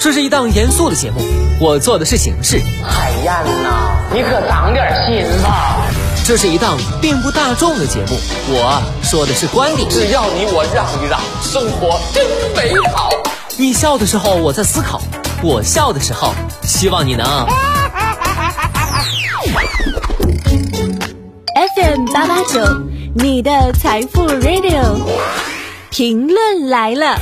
这是一档严肃的节目，我做的是形式。海燕呐，你可长点心吧。这是一档并不大众的节目，我说的是观点。只要你我让一让，生活真美好。你笑的时候我在思考，我笑的时候希望你能FM889 你的财富 RADIO 评论来了。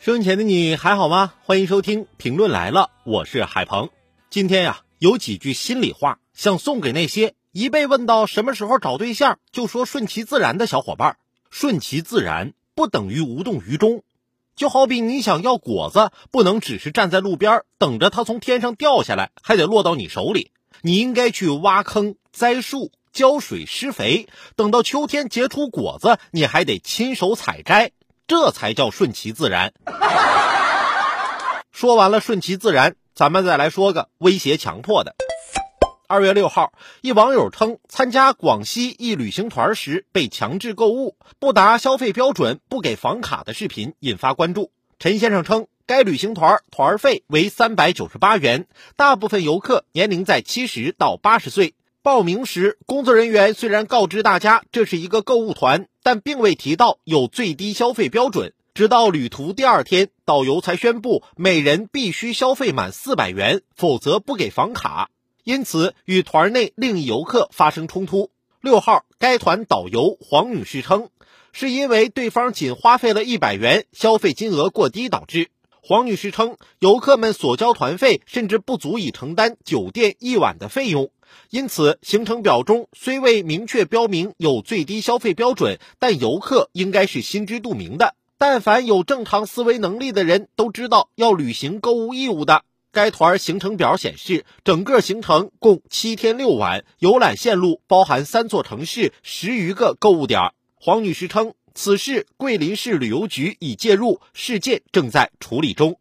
收音前的你还好吗？欢迎收听评论来了，我是海鹏。今天呀，有几句心里话想送给那些一被问到什么时候找对象就说顺其自然的小伙伴。顺其自然不等于无动于衷，就好比你想要果子，不能只是站在路边等着它从天上掉下来，还得落到你手里。你应该去挖坑、栽树、浇水、施肥，等到秋天结出果子，你还得亲手采摘，这才叫顺其自然。说完了顺其自然，咱们再来说个威胁强迫的。2月6号，一网友称参加广西一旅行团时被强制购物，不达消费标准不给房卡的视频引发关注。陈先生称，该旅行团团费为398元，大部分游客年龄在70到80岁。报名时，工作人员虽然告知大家这是一个购物团，但并未提到有最低消费标准。直到旅途第二天，导游才宣布每人必须消费满400元，否则不给房卡。因此，与团内另一游客发生冲突。6号，该团导游黄女士称，是因为对方仅花费了100元，消费金额过低导致。黄女士称，游客们所交团费甚至不足以承担酒店一晚的费用。因此，行程表中虽未明确标明有最低消费标准，但游客应该是心知肚明的。但凡有正常思维能力的人都知道要履行购物义务的。该团行程表显示，整个行程共7天6晚，游览线路包含3座城市、10余个购物点。黄女士称，此事桂林市旅游局已介入，事件正在处理中。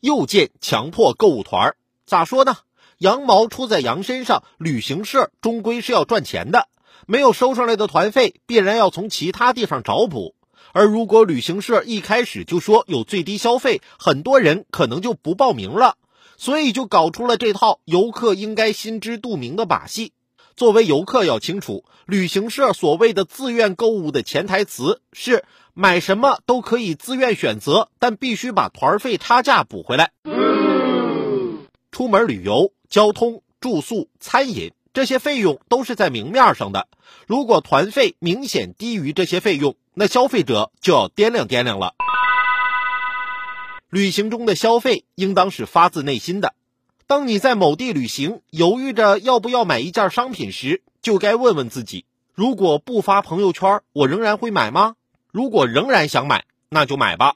又见强迫购物团，咋说呢？羊毛出在羊身上，旅行社终归是要赚钱的，没有收上来的团费必然要从其他地方找补。而如果旅行社一开始就说有最低消费，很多人可能就不报名了，所以就搞出了这套游客应该心知肚明的把戏。作为游客要清楚，旅行社所谓的自愿购物的潜台词是买什么都可以自愿选择，但必须把团费差价补回来。出门旅游，交通、住宿、餐饮，这些费用都是在明面上的。如果团费明显低于这些费用，那消费者就要掂量掂量了。旅行中的消费应当是发自内心的。当你在某地旅行，犹豫着要不要买一件商品时，就该问问自己，如果不发朋友圈，我仍然会买吗？如果仍然想买，那就买吧。